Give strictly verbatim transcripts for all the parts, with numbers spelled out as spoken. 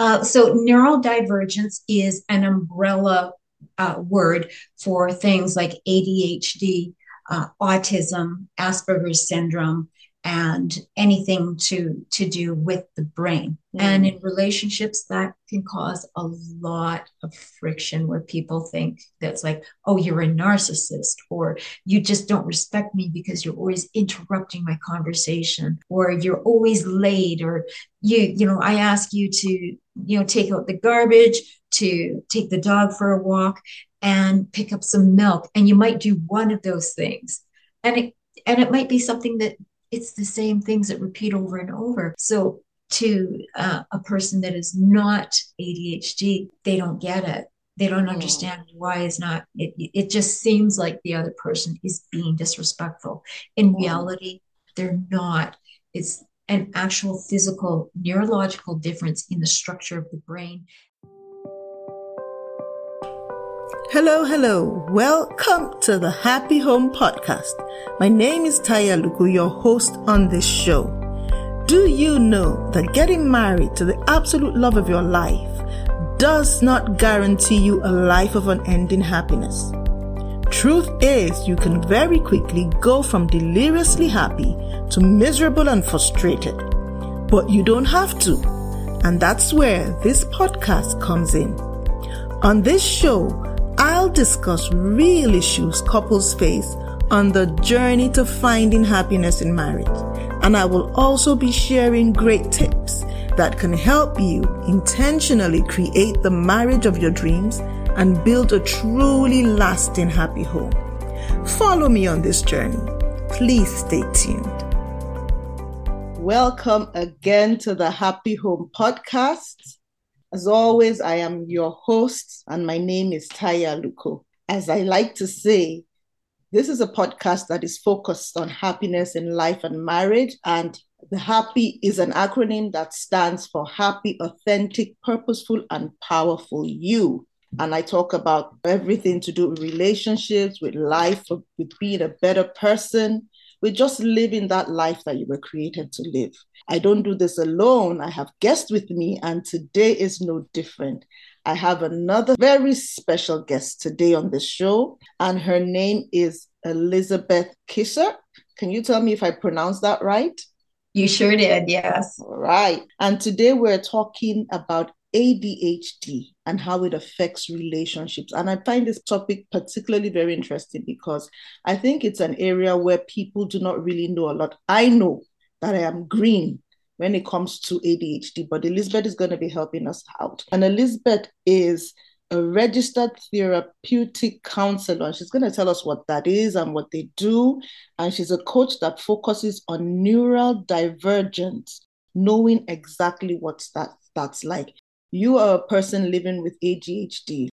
Uh, so neurodivergence is an umbrella uh, word for things like A D H D, uh, autism, Asperger's syndrome, and anything to, to do with the brain. Mm. And in relationships, that can cause a lot of friction where people think that's like, oh, you're a narcissist, or you just don't respect me because you're always interrupting my conversation, or you're always late, or you, you know, I ask you to, you know, take out the garbage, to take the dog for a walk and pick up some milk. And you might do one of those things. And it, and it might be something that it's the same things that repeat over and over. So to uh, a person that is not A D H D, they don't get it. They don't understand why it's not. It, it just seems like the other person is being disrespectful. In reality, they're not. It's an actual physical, neurological difference in the structure of the brain. Hello, hello. Welcome to the Happy Home Podcast. My name is Taiye Aluko, your host on this show. Do you know that getting married to the absolute love of your life does not guarantee you a life of unending happiness? Truth is, you can very quickly go from deliriously happy to miserable and frustrated. But you don't have to. And that's where this podcast comes in. On this show, I'll discuss real issues couples face on the journey to finding happiness in marriage. And I will also be sharing great tips that can help you intentionally create the marriage of your dreams and build a truly lasting happy home. Follow me on this journey. Please stay tuned. Welcome again to the Happy Home Podcast. As always, I am your host, and my name is Taiye Aluko. As I like to say, this is a podcast that is focused on happiness in life and marriage, and the HAPPY is an acronym that stands for Happy, Authentic, Purposeful, and Powerful You. And I talk about everything to do with relationships, with life, with being a better person, with just living that life that you were created to live. I don't do this alone. I have guests with me, and today is no different. I have another very special guest today on the show, and her name is Elizabeth Kizr. Can you tell me if I pronounced that right? You sure did, yes. All right. And today we're talking about A D H D and how it affects relationships. And I find this topic particularly very interesting because I think it's an area where people do not really know a lot. I know that I am green when it comes to A D H D, but Elizabeth is going to be helping us out. And Elizabeth is a registered therapeutic counselor, and she's going to tell us what that is and what they do. And she's a coach that focuses on neural divergence, knowing exactly what that, that's like. You are a person living with A D H D,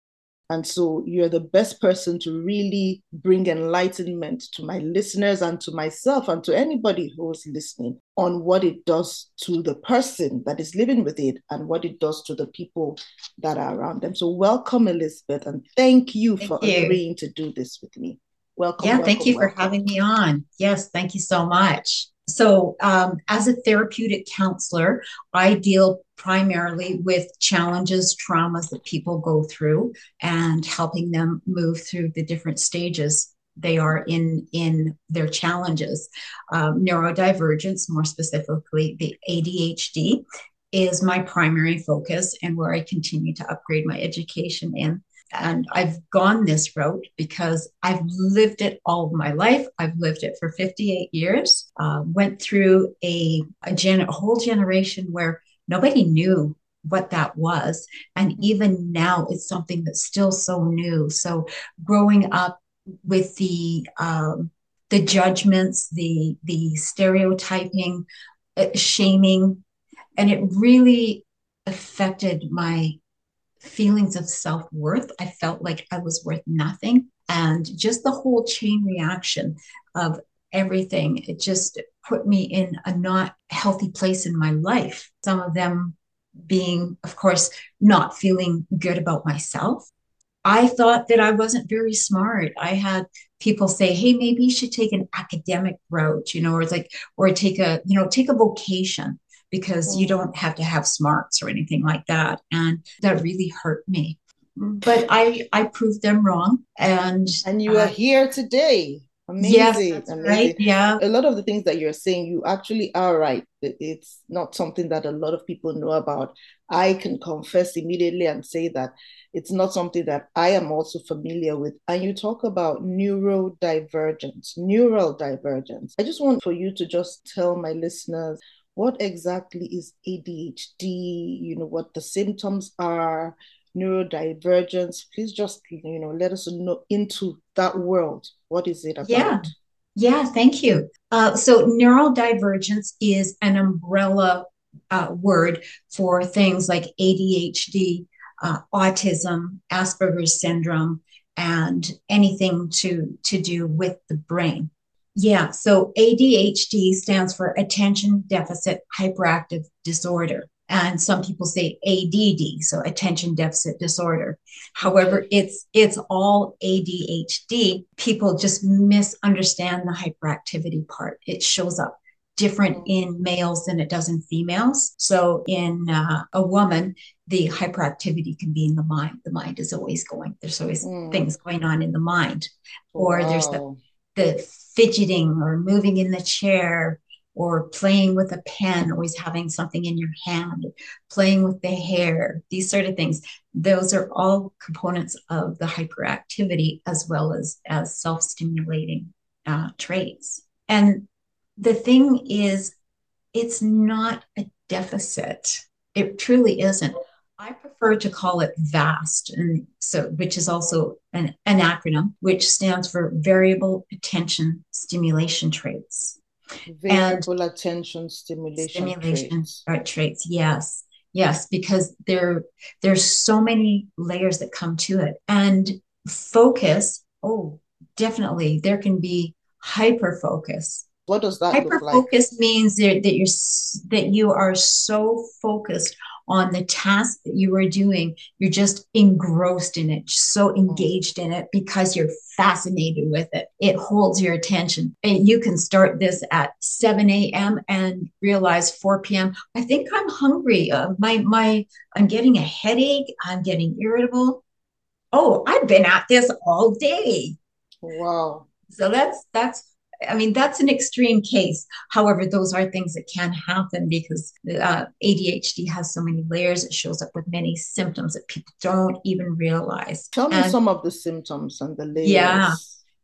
and so you're the best person to really bring enlightenment to my listeners and to myself and to anybody who's listening on what it does to the person that is living with it and what it does to the people that are around them. So welcome, Elizabeth, and thank you thank for you. agreeing to do this with me. Welcome. Yeah, welcome, thank you welcome. for having me on. Yes, thank you so much. So um, as a therapeutic counselor, I deal primarily with challenges, traumas that people go through and helping them move through the different stages they are in, in their challenges. Um, neurodivergence, more specifically the A D H D, is my primary focus and where I continue to upgrade my education in. And I've gone this route because I've lived it all of my life. I've lived it for fifty-eight years, uh, went through a, a, gen- a whole generation where nobody knew what that was. And even now it's something that's still so new. So growing up with the, um, the judgments, the, the stereotyping, uh, shaming, and it really affected my feelings of self-worth. I felt like I was worth nothing. And just the whole chain reaction of everything, it just put me in a not healthy place in my life. Some of them being, of course, not feeling good about myself. I thought that I wasn't very smart. I had people say, hey, maybe you should take an academic route, you know, or it's like, or take a, you know, take a vocation. because you don't have to have smarts or anything like that. And that really hurt me. But I, I proved them wrong. And and you are uh, here today. Amazing. Yes, that's amazing. Right. Yeah. A lot of the things that you're saying, you actually are right. It's not something that a lot of people know about. I can confess immediately and say that it's not something that I am also familiar with. And you talk about neurodivergence, neural divergence. I just want for you to just tell my listeners what exactly is A D H D, you know, what the symptoms are, neurodivergence. Please just, you know, let us know into that world. What is it about? Yeah, yeah, thank you. Uh, so neurodivergence is an umbrella uh, word for things like A D H D, uh, autism, Asperger's syndrome, and anything to, to do with the brain. Yeah, so A D H D stands for Attention Deficit Hyperactive Disorder. And some people say A D D, so attention deficit disorder. However, it's it's all A D H D. People just misunderstand the hyperactivity part. It shows up different in males than it does in females. So in uh, a woman, the hyperactivity can be in the mind. The mind is always going. There's always mm. things going on in the mind. Or wow. there's the, the fidgeting or moving in the chair, or playing with a pen, always having something in your hand, playing with the hair, these sort of things. Those are all components of the hyperactivity as well as, as self-stimulating uh, traits. And the thing is, it's not a deficit. It truly isn't. I prefer to call it VAST, and so which is also an, an acronym, which stands for Variable Attention Stimulation Traits. Variable and attention stimulation, stimulation traits. Or traits. Yes, yes, because there, there's so many layers that come to it. And focus, oh, definitely, there can be hyper-focus. What does that look like? Hyper-focus means that, that, you're, that you are so focused on the task that you are doing, you're just engrossed in it, so engaged in it because you're fascinated with it. It holds your attention. And you can start this at seven a.m. and realize four p.m. I think I'm hungry. Uh, my my, I'm getting a headache. I'm getting irritable. Oh, I've been at this all day. Wow. So that's that's. I mean, that's an extreme case. However, those are things that can happen because uh, A D H D has so many layers. It shows up with many symptoms that people don't even realize. Tell me and, some of the symptoms and the layers. Yeah.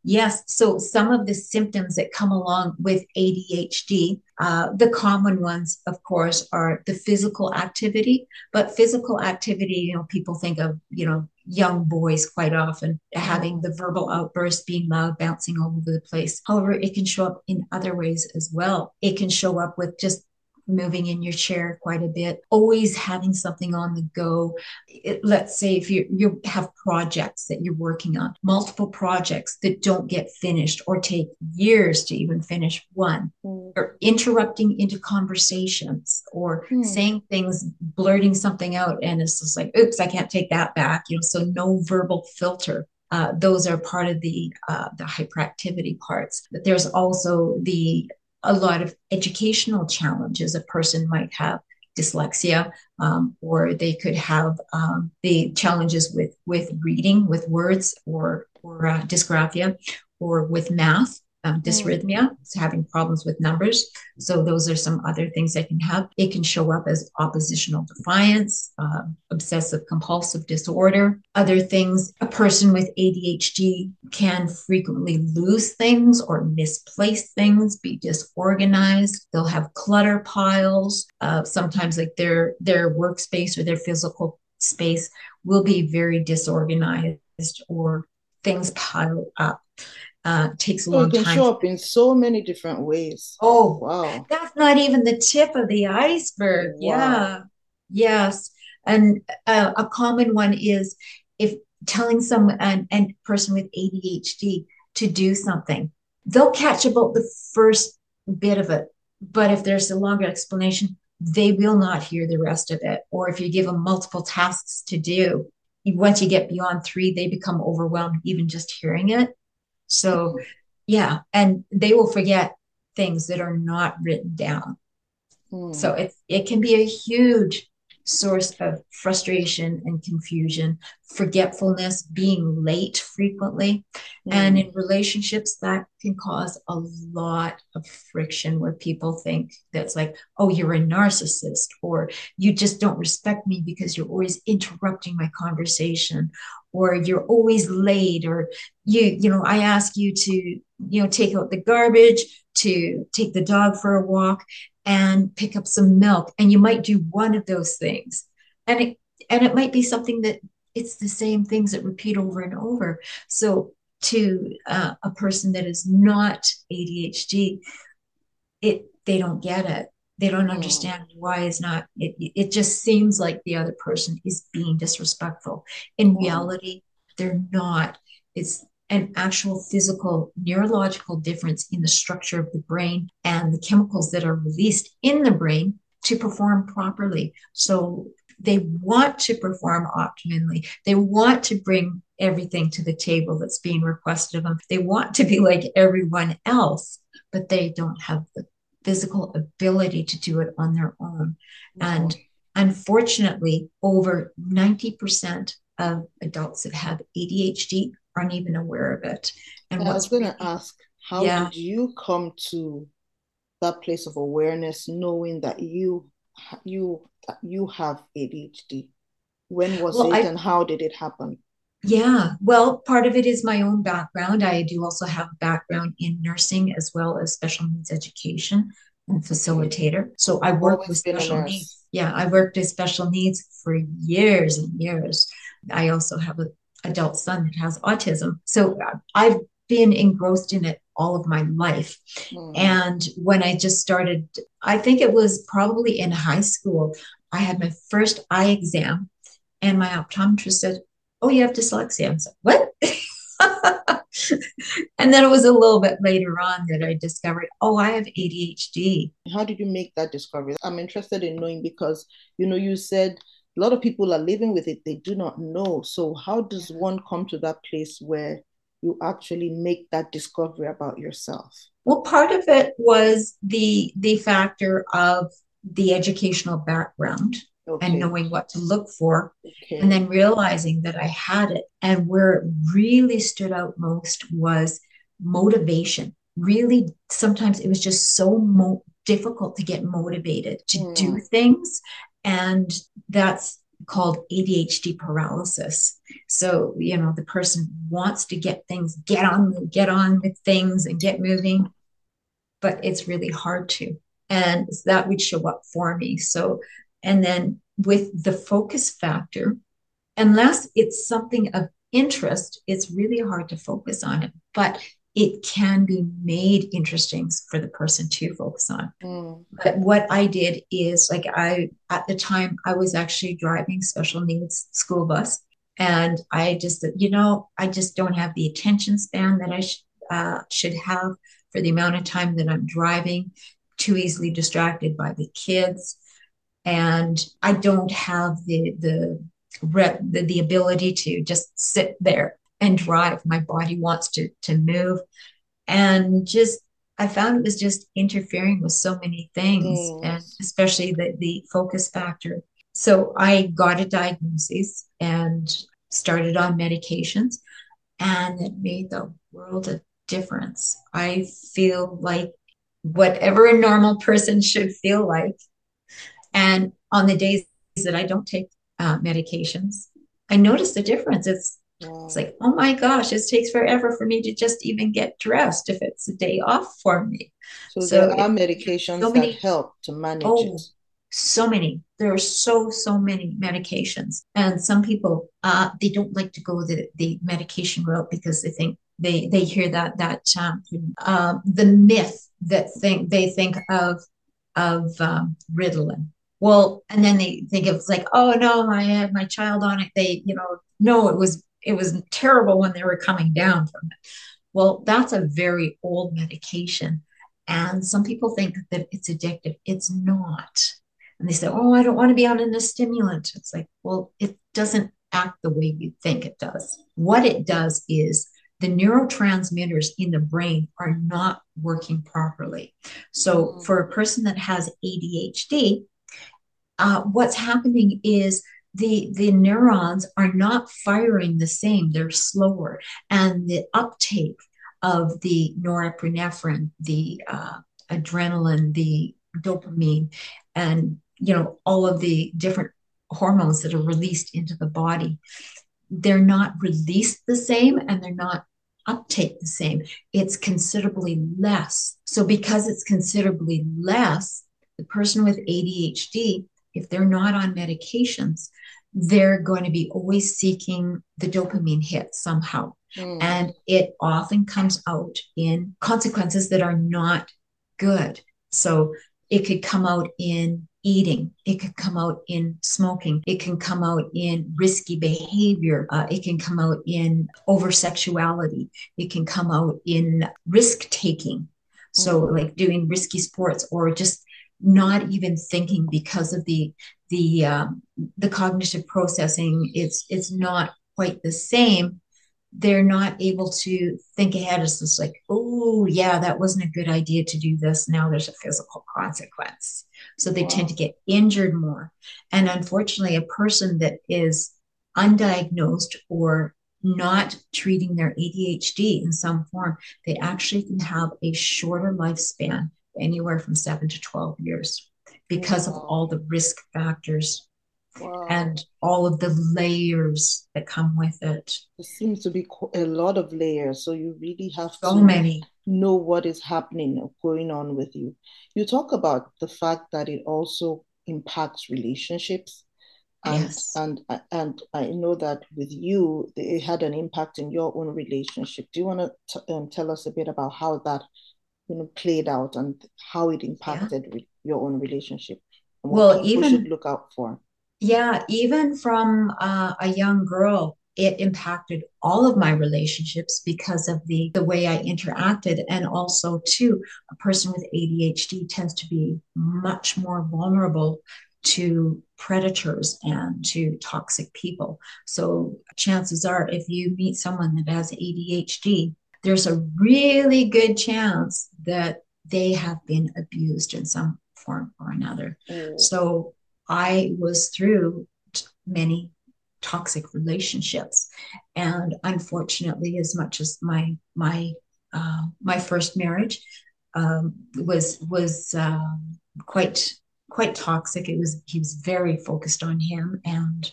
Yes. So some of the symptoms that come along with A D H D, uh, the common ones, of course, are the physical activity. But physical activity, you know, people think of, you know, young boys quite often having the verbal outbursts, being loud, bouncing all over the place. However, it can show up in other ways as well. It can show up with just moving in your chair quite a bit, always having something on the go. It, let's say if you, you have projects that you're working on, multiple projects that don't get finished or take years to even finish one, mm. or interrupting into conversations or mm. saying things, blurting something out. And it's just like, oops, I can't take that back. You know, so no verbal filter. Uh, those are part of the, uh, the hyperactivity parts. But there's also the a lot of educational challenges. A person might have dyslexia, um, or they could have um, the challenges with, with reading, with words, or, or uh, dysgraphia, or with math, uh, dysrhythmia, so having problems with numbers. So those are some other things that can have. It can show up as oppositional defiance, uh, obsessive compulsive disorder, other things. A person with A D H D can frequently lose things or misplace things, be disorganized. They'll have clutter piles. Uh, sometimes like their, their workspace or their physical space will be very disorganized, or things pile up. Uh, takes a so long time. It can show up in so many different ways. Oh, wow. That's not even the tip of the iceberg. Wow. Yeah. Yes. And uh, a common one is if telling someone, an, an person with A D H D to do something, they'll catch about the first bit of it. But if there's a longer explanation, they will not hear the rest of it. Or if you give them multiple tasks to do, once you get beyond three, they become overwhelmed even just hearing it. So, yeah, and they will forget things that are not written down. Mm. So it, it can be a huge source of frustration and confusion, forgetfulness, being late frequently. Mm. And in relationships, that can cause a lot of friction where people think that's like, oh, you're a narcissist, or you just don't respect me because you're always interrupting my conversation, or you're always late, or you, you know, I ask you to, you know, take out the garbage, to take the dog for a walk, and pick up some milk. And you might do one of those things. And it, and it might be something that it's the same things that repeat over and over. So to uh, a person that is not A D H D, it, they don't get it. They don't mm. understand why it's not, it, it just seems like the other person is being disrespectful. In mm. reality, they're not. It's an actual physical neurological difference in the structure of the brain and the chemicals that are released in the brain to perform properly. So they want to perform optimally. They want to bring everything to the table that's being requested of them. They want to be like everyone else, but they don't have the physical ability to do it on their own. Mm-hmm. And unfortunately, over ninety percent of adults that have A D H D aren't even aware of it. And I was going to ask, how yeah. did you come to that place of awareness, knowing that you you you have A D H D? When was well, it I, and how did it happen? Yeah, well, part of it is my own background. I do also have a background in nursing as well as special needs education and facilitator. So I worked with special needs. Yeah, I worked with special needs for years and years. I also have a adult son that has autism. So I've been engrossed in it all of my life. Mm. And when I just started, I think it was probably in high school, I had my first eye exam and my optometrist said, oh, you have dyslexia. I said, what? And then it was a little bit later on that I discovered, oh, I have A D H D. How did you make that discovery? I'm interested in knowing because, you know, you said a lot of people are living with it. They do not know. So how does one come to that place where you actually make that discovery about yourself? Well, part of it was the the factor of the educational background okay. and knowing what to look for okay. and then realizing that I had it. And where it really stood out most was motivation. Really, sometimes it was just so mo- difficult to get motivated to mm. do things. And that's called A D H D paralysis. So, you know, the person wants to get things, get on, get on with things and get moving, but it's really hard to. And that would show up for me. So, and then with the focus factor, unless it's something of interest, it's really hard to focus on it, but it can be made interesting for the person to focus on. Mm. But what I did is like I, at the time I was actually driving special needs school bus and I just, you know, I just don't have the attention span that I sh- uh, should have for the amount of time that I'm driving, too easily distracted by the kids. And I don't have the, the, re- the, the ability to just sit there and drive. My body wants to to move. And just, I found it was just interfering with so many things, mm. and especially the, the focus factor. So I got a diagnosis and started on medications, and it made the world a difference. I feel like whatever a normal person should feel like. And on the days that I don't take uh, medications, I notice the difference. It's It's like, oh my gosh, it takes forever for me to just even get dressed if it's a day off for me. So, so there are medications so many, that help to manage oh, it. So many. There are so, so many medications. And some people, uh, they don't like to go the, the medication route because they think they, they hear that, that um, uh, the myth that think, they think of, of um, Ritalin. Well, and then they think it's like, oh no, I had my child on it. They, you know, no, it was It was terrible when they were coming down from it. Well, that's a very old medication. And some people think that it's addictive. It's not. And they say, oh, I don't want to be on a stimulant. It's like, well, it doesn't act the way you think it does. What it does is the neurotransmitters in the brain are not working properly. So for a person that has A D H D, uh, what's happening is the, the neurons are not firing the same, they're slower. And the uptake of the norepinephrine, the uh, adrenaline, the dopamine, and, you know, all of the different hormones that are released into the body, they're not released the same and they're not uptake the same. It's considerably less. So because it's considerably less, the person with A D H D, if they're not on medications, they're going to be always seeking the dopamine hit somehow. Mm. And it often comes out in consequences that are not good. So it could come out in eating. It could come out in smoking. It can come out in risky behavior. Uh, it can come out in over-sexuality. It can come out in risk-taking. So mm-hmm. like doing risky sports or just not even thinking because of the the um, the cognitive processing. It's, it's not quite the same. They're not able to think ahead. It's just like, oh, yeah, that wasn't a good idea to do this. Now there's a physical consequence. So they wow. tend to get injured more. And unfortunately, a person that is undiagnosed or not treating their A D H D in some form, they actually can have a shorter lifespan, anywhere from seven to twelve years, because wow. of all the risk factors. Wow. And all of the layers that come with it. There seems to be a lot of layers, so you really have so to many. know what is happening or going on with you. You talk about the fact that it also impacts relationships. And, yes. and, and I know that with you, it had an impact in your own relationship. Do you want to t- um, tell us a bit about how that, you know, played out and how it impacted yeah. re- your own relationship? And what well, people even, should look out for? Yeah, even from uh, a young girl, it impacted all of my relationships because of the, the way I interacted. And also, too, a person with A D H D tends to be much more vulnerable to predators and to toxic people. So chances are, if you meet someone that has A D H D, there's a really good chance that they have been abused in some form or another. Mm. So I was through t- many toxic relationships, and unfortunately, as much as my my uh, my first marriage um, was was uh, quite quite toxic, it was he was very focused on him, and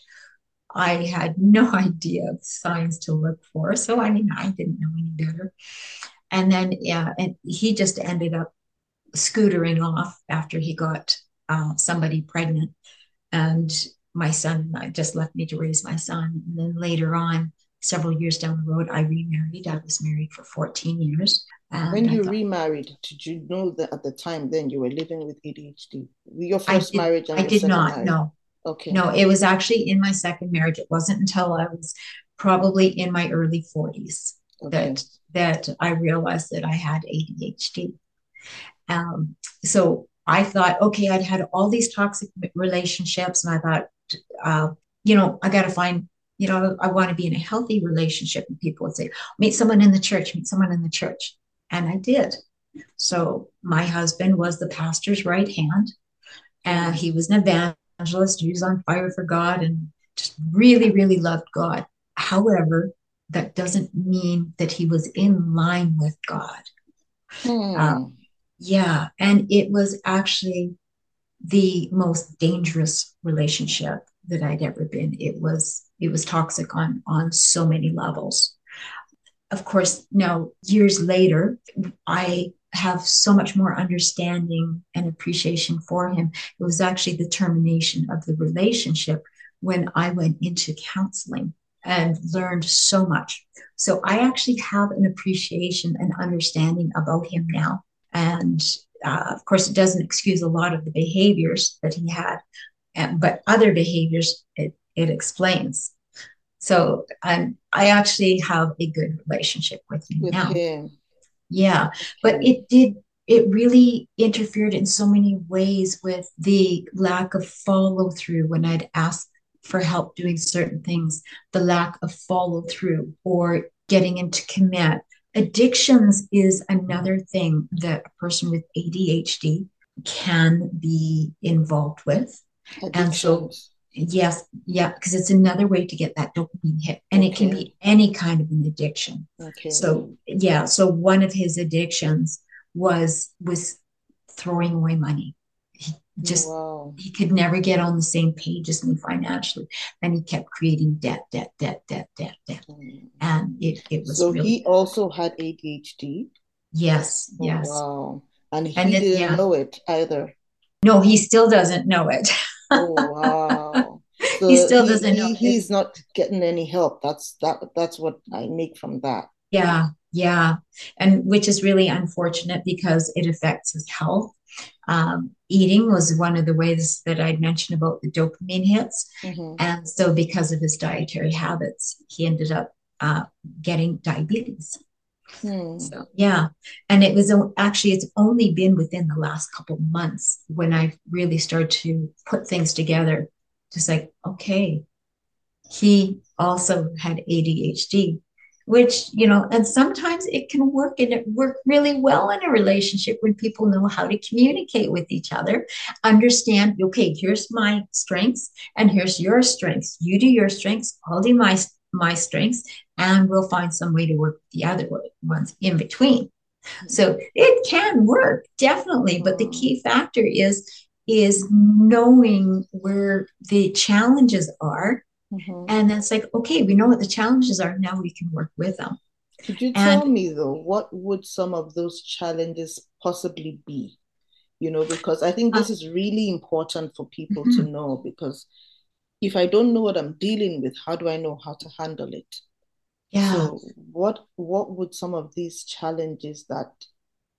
I had no idea of signs to look for. So I mean, I didn't know any better, and then yeah, and he just ended up scootering off after he got Uh, somebody pregnant, and my son uh, just left me to raise my son. And then later on, several years down the road, I remarried. I was married for fourteen years. When you got remarried, did you know that at the time then you were living with A D H D? Your first I did, marriage? And I did not. Marriage? No. Okay. No, it was actually in my second marriage. It wasn't until I was probably in my early forties okay. that that I realized that I had A D H D. Um. So. I thought, okay, I'd had all these toxic relationships, and I thought, uh, you know, I got to find, you know, I want to be in a healthy relationship. And people would say, meet someone in the church, meet someone in the church. And I did. So my husband was the pastor's right hand, and he was an evangelist. He was on fire for God and just really, really loved God. However, that doesn't mean that he was in line with God. Hmm. Um, Yeah. And it was actually the most dangerous relationship that I'd ever been. It was, it was toxic on, on so many levels. Of course, now years later, I have so much more understanding and appreciation for him. It was actually the termination of the relationship when I went into counseling and learned so much. So I actually have an appreciation and understanding about him now. And uh, of course, it doesn't excuse a lot of the behaviors that he had, and, but other behaviors, it, it explains. So um, I actually have a good relationship with him with now. Him. Yeah, okay. But it did, it really interfered in so many ways with the lack of follow through when I'd ask for help doing certain things, the lack of follow through or getting into commit. Addictions is another thing that a person with A D H D can be involved with. And so, yes, yeah, because it's another way to get that dopamine hit. And okay. It can be any kind of an addiction. Okay. So, yeah, so one of his addictions was was throwing away money. He just, Whoa. He could never get on the same page as me financially. And he kept creating debt, debt, debt, debt, debt, debt. Mm. And it, it was So really he bad. Also had A D H D? Yes, oh, yes. Wow. And he and it, didn't yeah. know it either. No, he still doesn't know it. Oh, wow. So he still he, doesn't he, know he's it. Not getting any help. That's that. That's what I make from that. Yeah, yeah. And which is really unfortunate because it affects his health. Um, eating was one of the ways that I'd mentioned about the dopamine hits. Mm-hmm. And so because of his dietary habits, he ended up uh, getting diabetes. Hmm. So, yeah. And it was actually, it's only been within the last couple months when I really started to put things together. Just like, okay, he also had A D H D, which, you know, and sometimes it can work and it work really well in a relationship when people know how to communicate with each other, understand, okay, here's my strengths and here's your strengths. You do your strengths, I'll do my strengths. my strengths, and we'll find some way to work with the other ones in between. So it can work, definitely. But the key factor is, is knowing where the challenges are. Mm-hmm. And that's like, okay, we know what the challenges are. Now we can work with them. Could you and, tell me though, what would some of those challenges possibly be? You know, because I think this uh, is really important for people mm-hmm. to know, because if I don't know what I'm dealing with, how do I know how to handle it? Yeah. So what what would some of these challenges that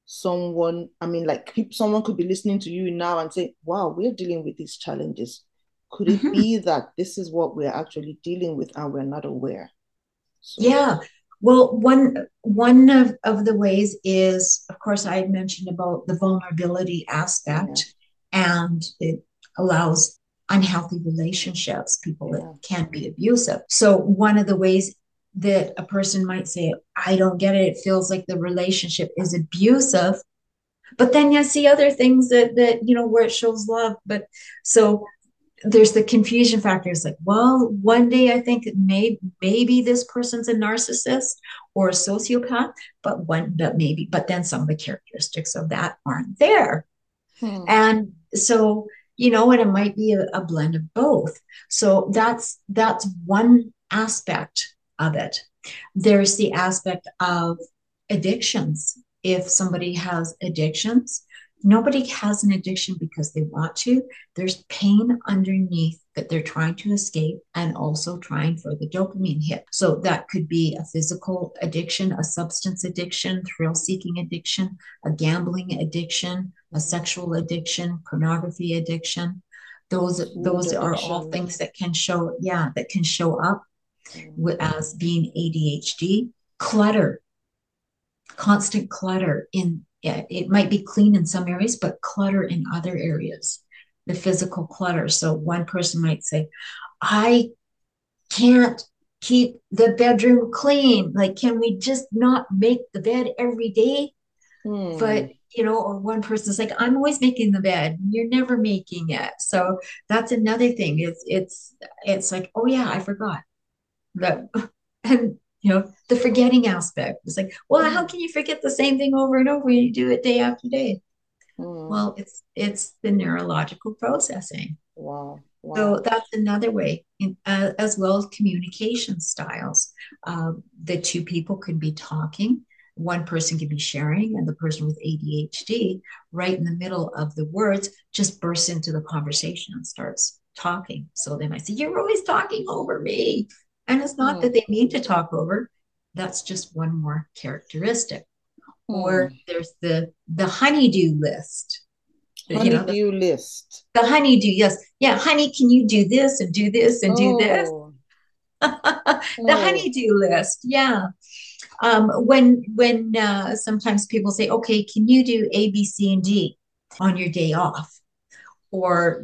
someone, I mean, like someone could be listening to you now and say, wow, we're dealing with these challenges. Could mm-hmm. it be that this is what we're actually dealing with and we're not aware? So, yeah. Well, one one of, of the ways is, of course, I had mentioned about the vulnerability aspect, yeah. and it allows unhealthy relationships, people yeah. that can be abusive. So one of the ways that a person might say, I don't get it, it feels like the relationship is abusive, but then you see other things that, that, you know, where it shows love. But so there's the confusion factor. It's like, well, one day I think maybe, maybe this person's a narcissist or a sociopath, but one, but maybe, but then some of the characteristics of that aren't there. Hmm. And so, you know, and it might be a, a blend of both. So that's that's one aspect of it. There's the aspect of addictions. If somebody has addictions, nobody has an addiction because they want to. There's pain underneath that they're trying to escape and also trying for the dopamine hit. So that could be a physical addiction, a substance addiction, thrill-seeking addiction, a gambling addiction, a sexual addiction, pornography addiction. Those those addiction. Are all things that can show, yeah, that can show up with, as being A D H D. Clutter, constant clutter in, yeah, it might be clean in some areas, but clutter in other areas, the physical clutter. So one person might say, I can't keep the bedroom clean. Like, can we just not make the bed every day? Hmm. But, you know, or one person's like, I'm always making the bed. You're never making it. So that's another thing. It's, it's, it's like, oh yeah, I forgot. But, and, you know, the forgetting aspect. It's like, well, how can you forget the same thing over and over when you do it day after day? Mm. Well, it's, it's the neurological processing. Wow. Wow. So that's another way, in, uh, as well as communication styles. Uh, the two people could be talking. One person could be sharing, and the person with A D H D, right in the middle of the words, just bursts into the conversation and starts talking. So they might say, you're always talking over me. And it's not mm. that they mean to talk over. That's just one more characteristic. Mm. Or there's the, the honeydew list. Honeydew you know, the, list. The honeydew, yes. Yeah, honey, can you do this and do this and oh. do this? the oh. honeydew list, yeah. Um, when when uh, sometimes people say, okay, can you do A, B, C, and D on your day off? Or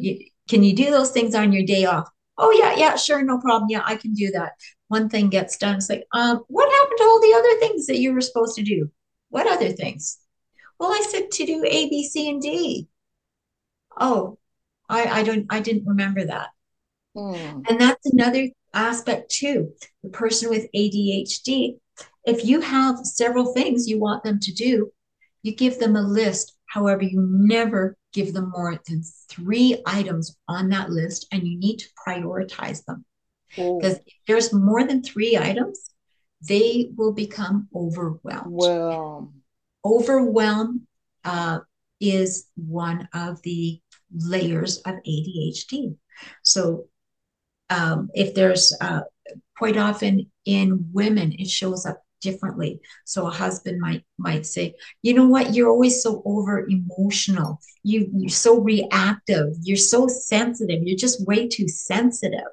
can you do those things on your day off? oh yeah, yeah, sure, no problem. Yeah, I can do that. One thing gets done. It's like, um, what happened to all the other things that you were supposed to do? What other things? Well, I said to do A, B, C, and D. Oh, I, I don't, I didn't remember that. Mm. And that's another aspect too. The person with A D H D, if you have several things you want them to do, you give them a list. However, you never give them more than three items on that list, and you need to prioritize them. Because if there's more than three items, they will become overwhelmed. Well, overwhelm uh, is one of the layers of A D H D. So um, if there's uh, quite often in women, it shows up differently. So a husband might might say, you know what, you're always so over emotional. You, you're so reactive. You're so sensitive. You're just way too sensitive.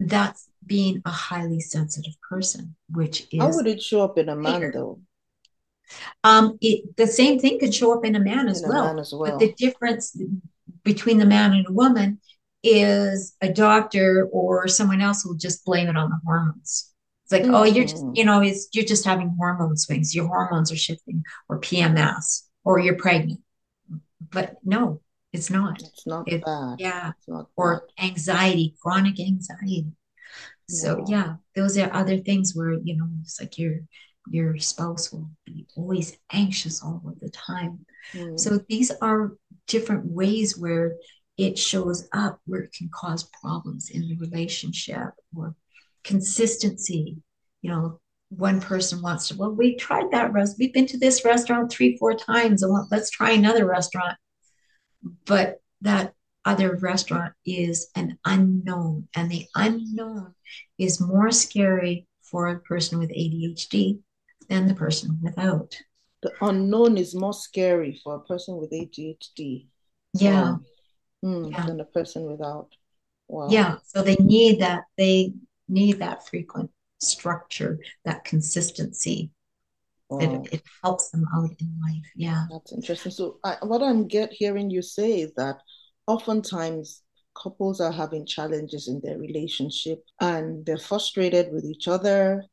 That's being a highly sensitive person, which is... How would it show up in a man, though? Um, it, the same thing could show up in a man as well. But the difference between the man and a woman is a doctor or someone else will just blame it on the hormones. It's like, mm. oh, you're just, you know, it's, you're just having hormone swings. Your hormones are shifting, or P M S, or you're pregnant. But no, it's not. It's not it, bad. Yeah. It's not or bad. Anxiety, chronic anxiety. No. So yeah, those are other things where, you know, it's like your your spouse will be always anxious all of the time. Mm. So these are different ways where it shows up, where it can cause problems in the relationship or consistency. You know, one person wants to, well, we tried that rest. We've been to this restaurant three, four times. And let's try another restaurant. But that other restaurant is an unknown, and the unknown is more scary for a person with A D H D than the person without. The unknown is more scary for a person with A D H D. Yeah. Wow. Mm, yeah. Than a person without. Wow. Yeah. So they need that. They need that frequent structure, that consistency. Wow. It, it helps them out in life. Yeah, that's interesting. So I, what I'm get hearing you say is that oftentimes couples are having challenges in their relationship, and they're frustrated with each other,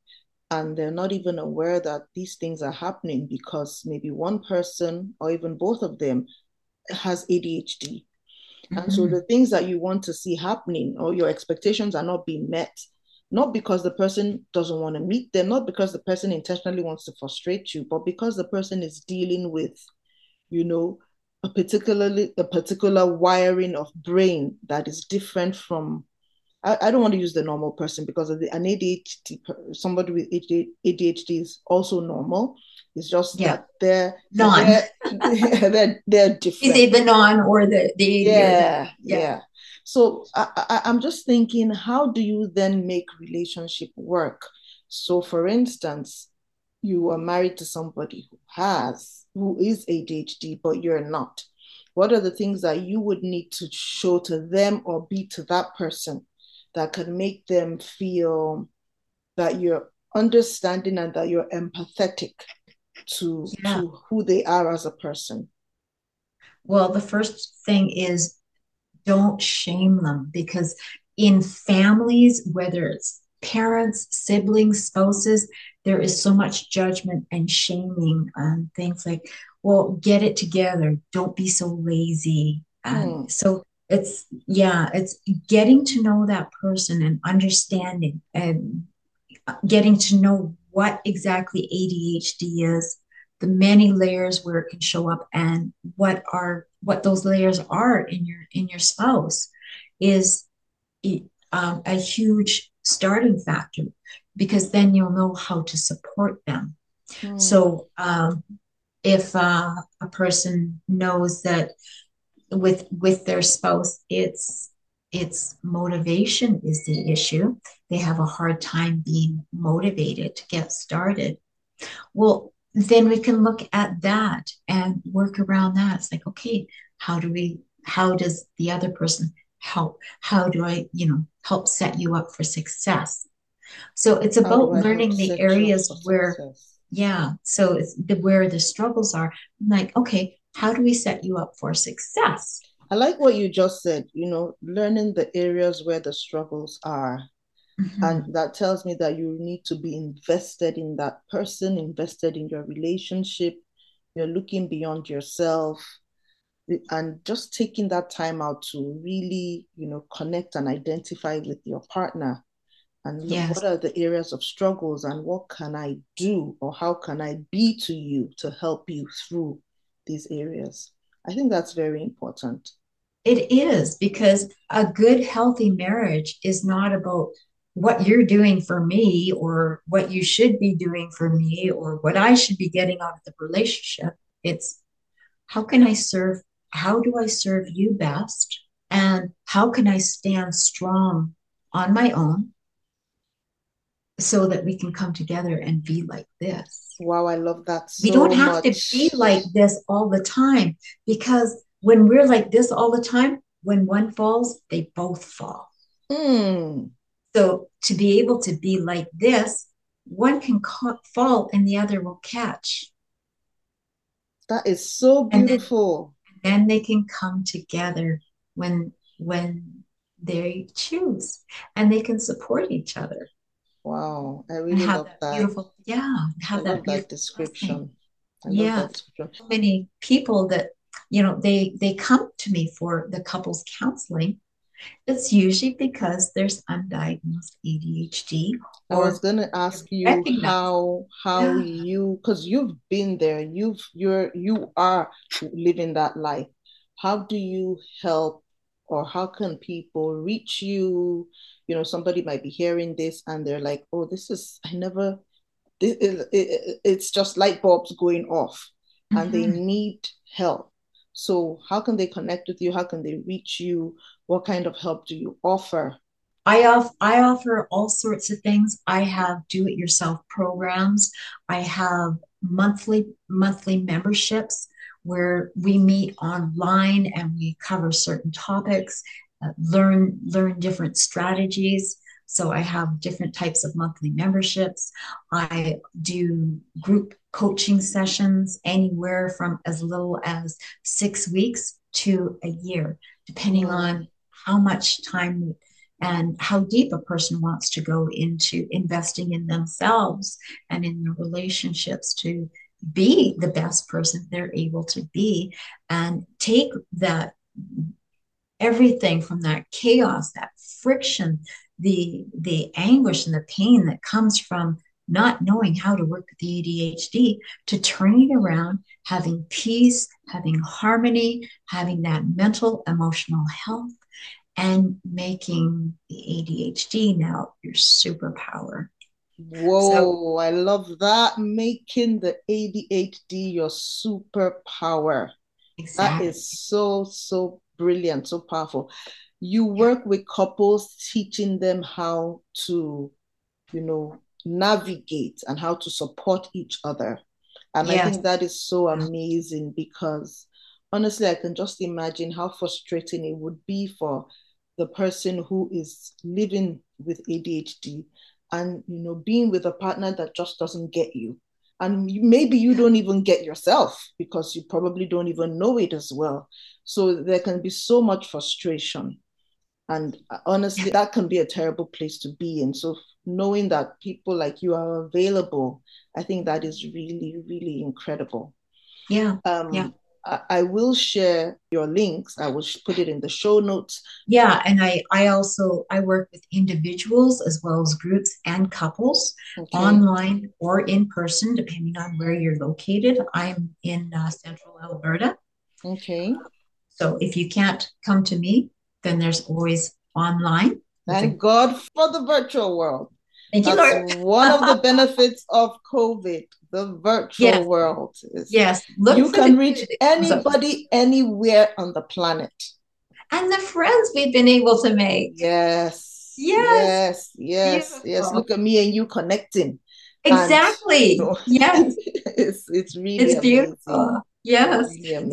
and they're not even aware that these things are happening because maybe one person or even both of them has A D H D. Mm-hmm. And so the things that you want to see happening or your expectations are not being met. Not because the person doesn't want to meet them, not because the person intentionally wants to frustrate you, but because the person is dealing with, you know, a particularly a particular wiring of brain that is different from, I, I don't want to use the normal person, because of the, an A D H D, somebody with A D H D is also normal. It's just yeah. that they're non. They're, they're, they're different. Is it the non or the the? Yeah, the, yeah. yeah. So I, I, I'm just thinking, how do you then make relationship work? So for instance, you are married to somebody who has, who is A D H D, but you're not. What are the things that you would need to show to them or be to that person that could make them feel that you're understanding and that you're empathetic to, yeah. to who they are as a person? Well, the first thing is, don't shame them, because in families, whether it's parents, siblings, spouses, there is so much judgment and shaming on things like, well, get it together. Don't be so lazy. Mm. Uh, so it's, yeah, it's getting to know that person and understanding and getting to know what exactly A D H D is, the many layers where it can show up, and what are what those layers are in your in your spouse is um, a huge starting factor, because then you'll know how to support them. Mm. So um, if uh, a person knows that with with their spouse, it's it's motivation is the issue. They have a hard time being motivated to get started. Well, then we can look at that and work around that. It's like, okay, how do we, how does the other person help? How do I, you know, help set you up for success? So it's about learning the areas where, yeah. So it's the, where the struggles are. I'm like, okay, how do we set you up for success? I like what you just said, you know, learning the areas where the struggles are. Mm-hmm. And that tells me that you need to be invested in that person, invested in your relationship. You're looking beyond yourself and just taking that time out to really, you know, connect and identify with your partner and look, yes, what are the areas of struggles and what can I do or how can I be to you to help you through these areas? I think that's very important. It is, because a good, healthy marriage is not about what you're doing for me or what you should be doing for me or what I should be getting out of the relationship. It's how can I serve? How do I serve you best? And how can I stand strong on my own so that we can come together and be like this? Wow, I love that so much. We don't have to be like this all the time, because when we're like this all the time, when one falls, they both fall. Mm. So to be able to be like this, one can ca- fall and the other will catch. That is so beautiful. And then, and then they can come together when when they choose, and they can support each other. Wow, I really love that. that. Beautiful, yeah, have I that, love that description. I love yeah, that description. So many people that, you know, they they come to me for the couples counseling. It's usually because there's undiagnosed A D H D. I was going to ask you recognized. how how yeah. you, because you've been there, you've you're you are living that life. How do you help, or how can people reach you? You know, somebody might be hearing this and they're like, "Oh, this is I never. This is, it, it's just light bulbs going off," mm-hmm. and they need help. So how can they connect with you? How can they reach you? What kind of help do you offer? I, off, I offer all sorts of things. I have do-it-yourself programs. I have monthly monthly memberships where we meet online and we cover certain topics, uh, learn learn different strategies. So I have different types of monthly memberships. I do group coaching sessions anywhere from as little as six weeks to a year, depending on how much time and how deep a person wants to go into investing in themselves and in their relationships to be the best person they're able to be, and take that everything from that chaos, that friction, the the anguish and the pain that comes from not knowing how to work with the A D H D, to turning around, having peace, having harmony, having that mental, emotional health, and making the A D H D now your superpower. Whoa, so, I love that. Making the A D H D your superpower. Exactly. That is so, so brilliant, so powerful. You work with couples, teaching them how to, you know, navigate and how to support each other. And yes. I think that is so amazing, because honestly, I can just imagine how frustrating it would be for the person who is living with A D H D and, you know, being with a partner that just doesn't get you. And maybe you don't even get yourself, because you probably don't even know it as well. So there can be so much frustration. And honestly, that can be a terrible place to be in. So knowing that people like you are available, I think that is really, really incredible. Yeah. Um, yeah. I, I will share your links. I will put it in the show notes. Yeah. And I, I also, I work with individuals as well as groups and couples, okay, online or in person, depending on where you're located. I'm in uh, Central Alberta. Okay. So if you can't come to me, then there's always online. Thank God for the virtual world. Thank you, Lord. One of the benefits of COVID, the virtual yes. world. Is yes. Look, you can reach anybody anywhere on the planet. And the friends we've been able to make. Yes. Yes. Yes. Yes. Beautiful. Yes. Look at me and you connecting. Exactly. And, you know, yes. It's it's really it's beautiful. Amazing. Yes.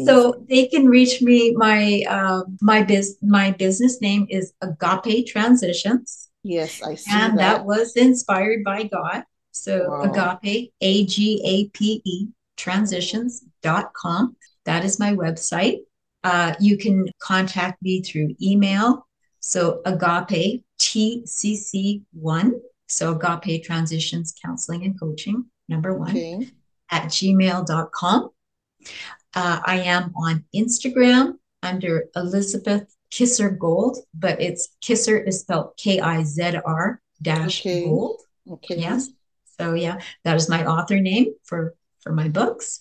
So they can reach me. My uh, my biz my business name is Agape Transitions. Yes, I see. And that, that was inspired by God. So wow. Agape, A G A P E, transitions dot com. That is my website. Uh, you can contact me through email. So Agape T C C one. So Agape Transitions Counseling and Coaching, number one, okay. at gmail dot com. Uh, I am on Instagram under Elizabeth Kizr Gold, but it's Kizr is spelled K I Z R dash Gold. Okay. Yes. So yeah, that is my author name for, for my books.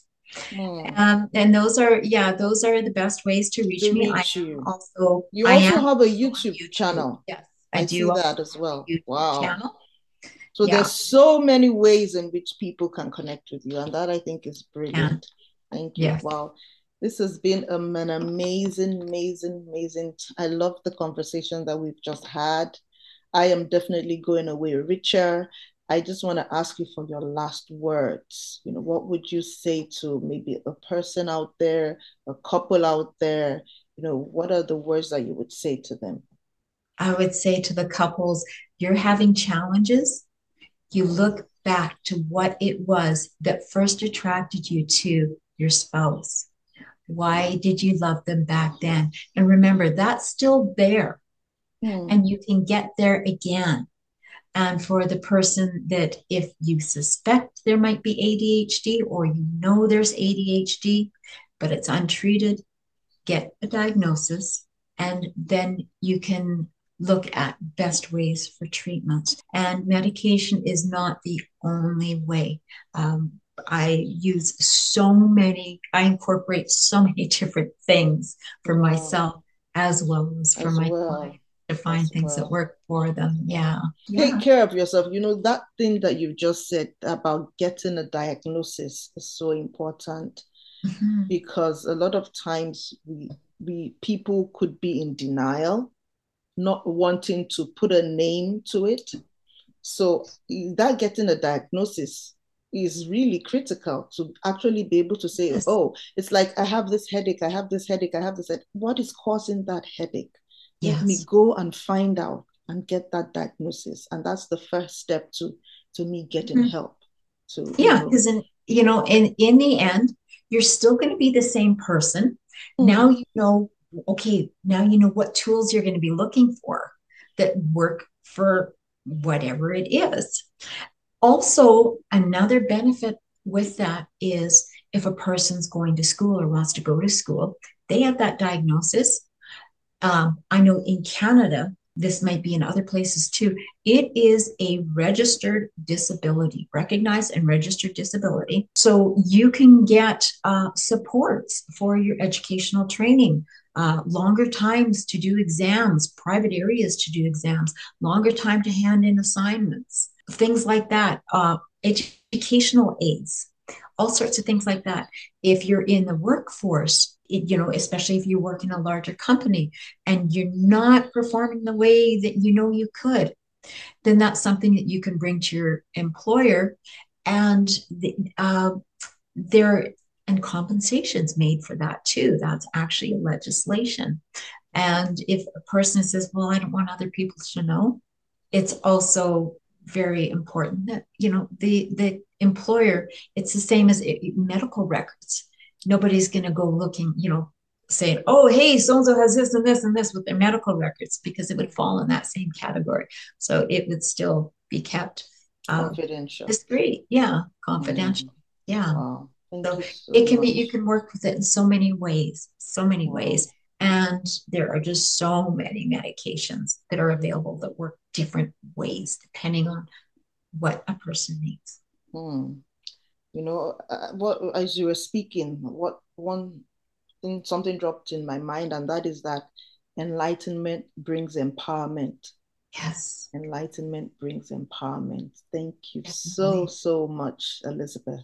Mm. Um, and those are, yeah, those are the best ways to reach to me. Reach I you. also, you I also have a YouTube, YouTube channel. Yes, I, I do that as well. YouTube wow. Channel. So yeah. There's so many ways in which people can connect with you. And that I think is brilliant. Yeah. Thank you. Yes. Wow. This has been um, an amazing, amazing, amazing. T- I love the conversation that we've just had. I am definitely going away richer. I just want to ask you for your last words. You know, what would you say to maybe a person out there, a couple out there? You know, what are the words that you would say to them? I would say to the couples, you're having challenges. You look back to what it was that first attracted you to your spouse. Why did you love them back then? And remember, that's still there. Mm. And you can get there again. And for the person that if you suspect there might be A D H D or you know there's A D H D, but it's untreated, get a diagnosis. And then you can look at best ways for treatment. And medication is not the only way. Um, I use so many, I incorporate so many different things for myself as well as for as my well. client to find as things well. that work for them. Yeah. yeah. Take care of yourself. You know, that thing that you just said about getting a diagnosis is so important mm-hmm. because a lot of times we, we people could be in denial, not wanting to put a name to it. So that getting a diagnosis is really critical to actually be able to say, yes. oh, it's like, I have this headache, I have this headache, I have this headache. What is causing that headache? Yes. Let me go and find out and get that diagnosis. And that's the first step to, to me getting mm-hmm. help. To, yeah, because, you know, in, in the end, you're still going to be the same person. Mm-hmm. Now you know, okay, now you know what tools you're going to be looking for that work for whatever it is. Also, another benefit with that is if a person's going to school or wants to go to school, they have that diagnosis. Um, I know in Canada, this might be in other places too, it is a registered disability, recognized and registered disability. So you can get uh, supports for your educational training, uh, longer times to do exams, private areas to do exams, longer time to hand in assignments. Things like that, uh, educational aids, all sorts of things like that. If you're in the workforce, it, you know, especially if you work in a larger company and you're not performing the way that you know you could, then that's something that you can bring to your employer, and the, uh, there and compensations made for that too. That's actually legislation. And if a person says, "Well, I don't want other people to know," it's also very important that, you know, the, the employer, it's the same as medical records. Nobody's going to go looking, you know, saying, oh, hey, so-and-so has this and this and this with their medical records, because it would fall in that same category. So it would still be kept um, confidential. Discreet. Yeah. Confidential. Mm. Yeah. Wow. So, so it can much. be, you can work with it in so many ways, so many wow. ways. And there are just so many medications that are available that work different ways, depending on what a person needs. Hmm. You know, uh, what as you were speaking, what one thing, something dropped in my mind, and that is that enlightenment brings empowerment. Yes. Enlightenment brings empowerment. Thank you Definitely. so, so much, Elizabeth.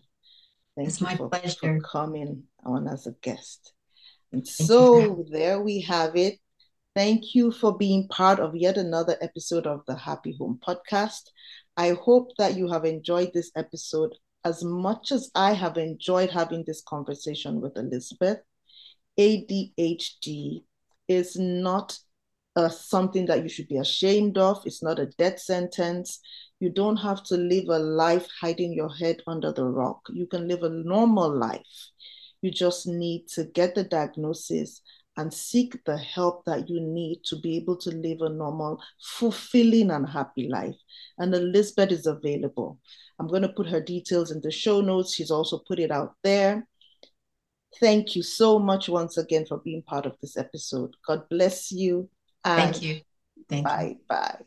Thank it's you my for, pleasure. for coming on as a guest. And so there we have it. Thank you for being part of yet another episode of the Happy Home Podcast. I hope that you have enjoyed this episode as much as I have enjoyed having this conversation with Elizabeth. A D H D is not uh, something that you should be ashamed of. It's not a death sentence. You don't have to live a life hiding your head under the rock. You can live a normal life. You just need to get the diagnosis and seek the help that you need to be able to live a normal, fulfilling and happy life. And Elizabeth is available. I'm going to put her details in the show notes. She's also put it out there. Thank you so much once again for being part of this episode. God bless you. And thank you. Thank bye, you. Bye.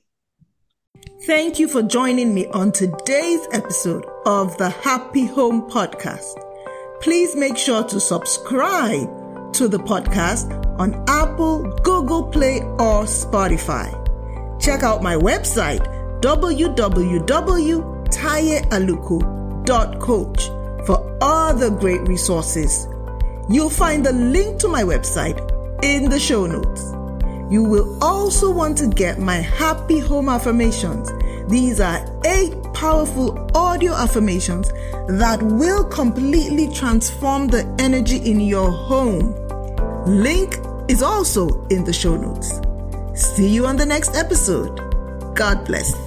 Thank you for joining me on today's episode of the Happy Home Podcast. Please make sure to subscribe to the podcast on Apple, Google Play, or Spotify. Check out my website, w w w dot taiye aluko dot coach, for other great resources. You'll find the link to my website in the show notes. You will also want to get my Happy Home Affirmations. These are eight powerful audio affirmations that will completely transform the energy in your home. Link is also in the show notes. See you on the next episode. God bless.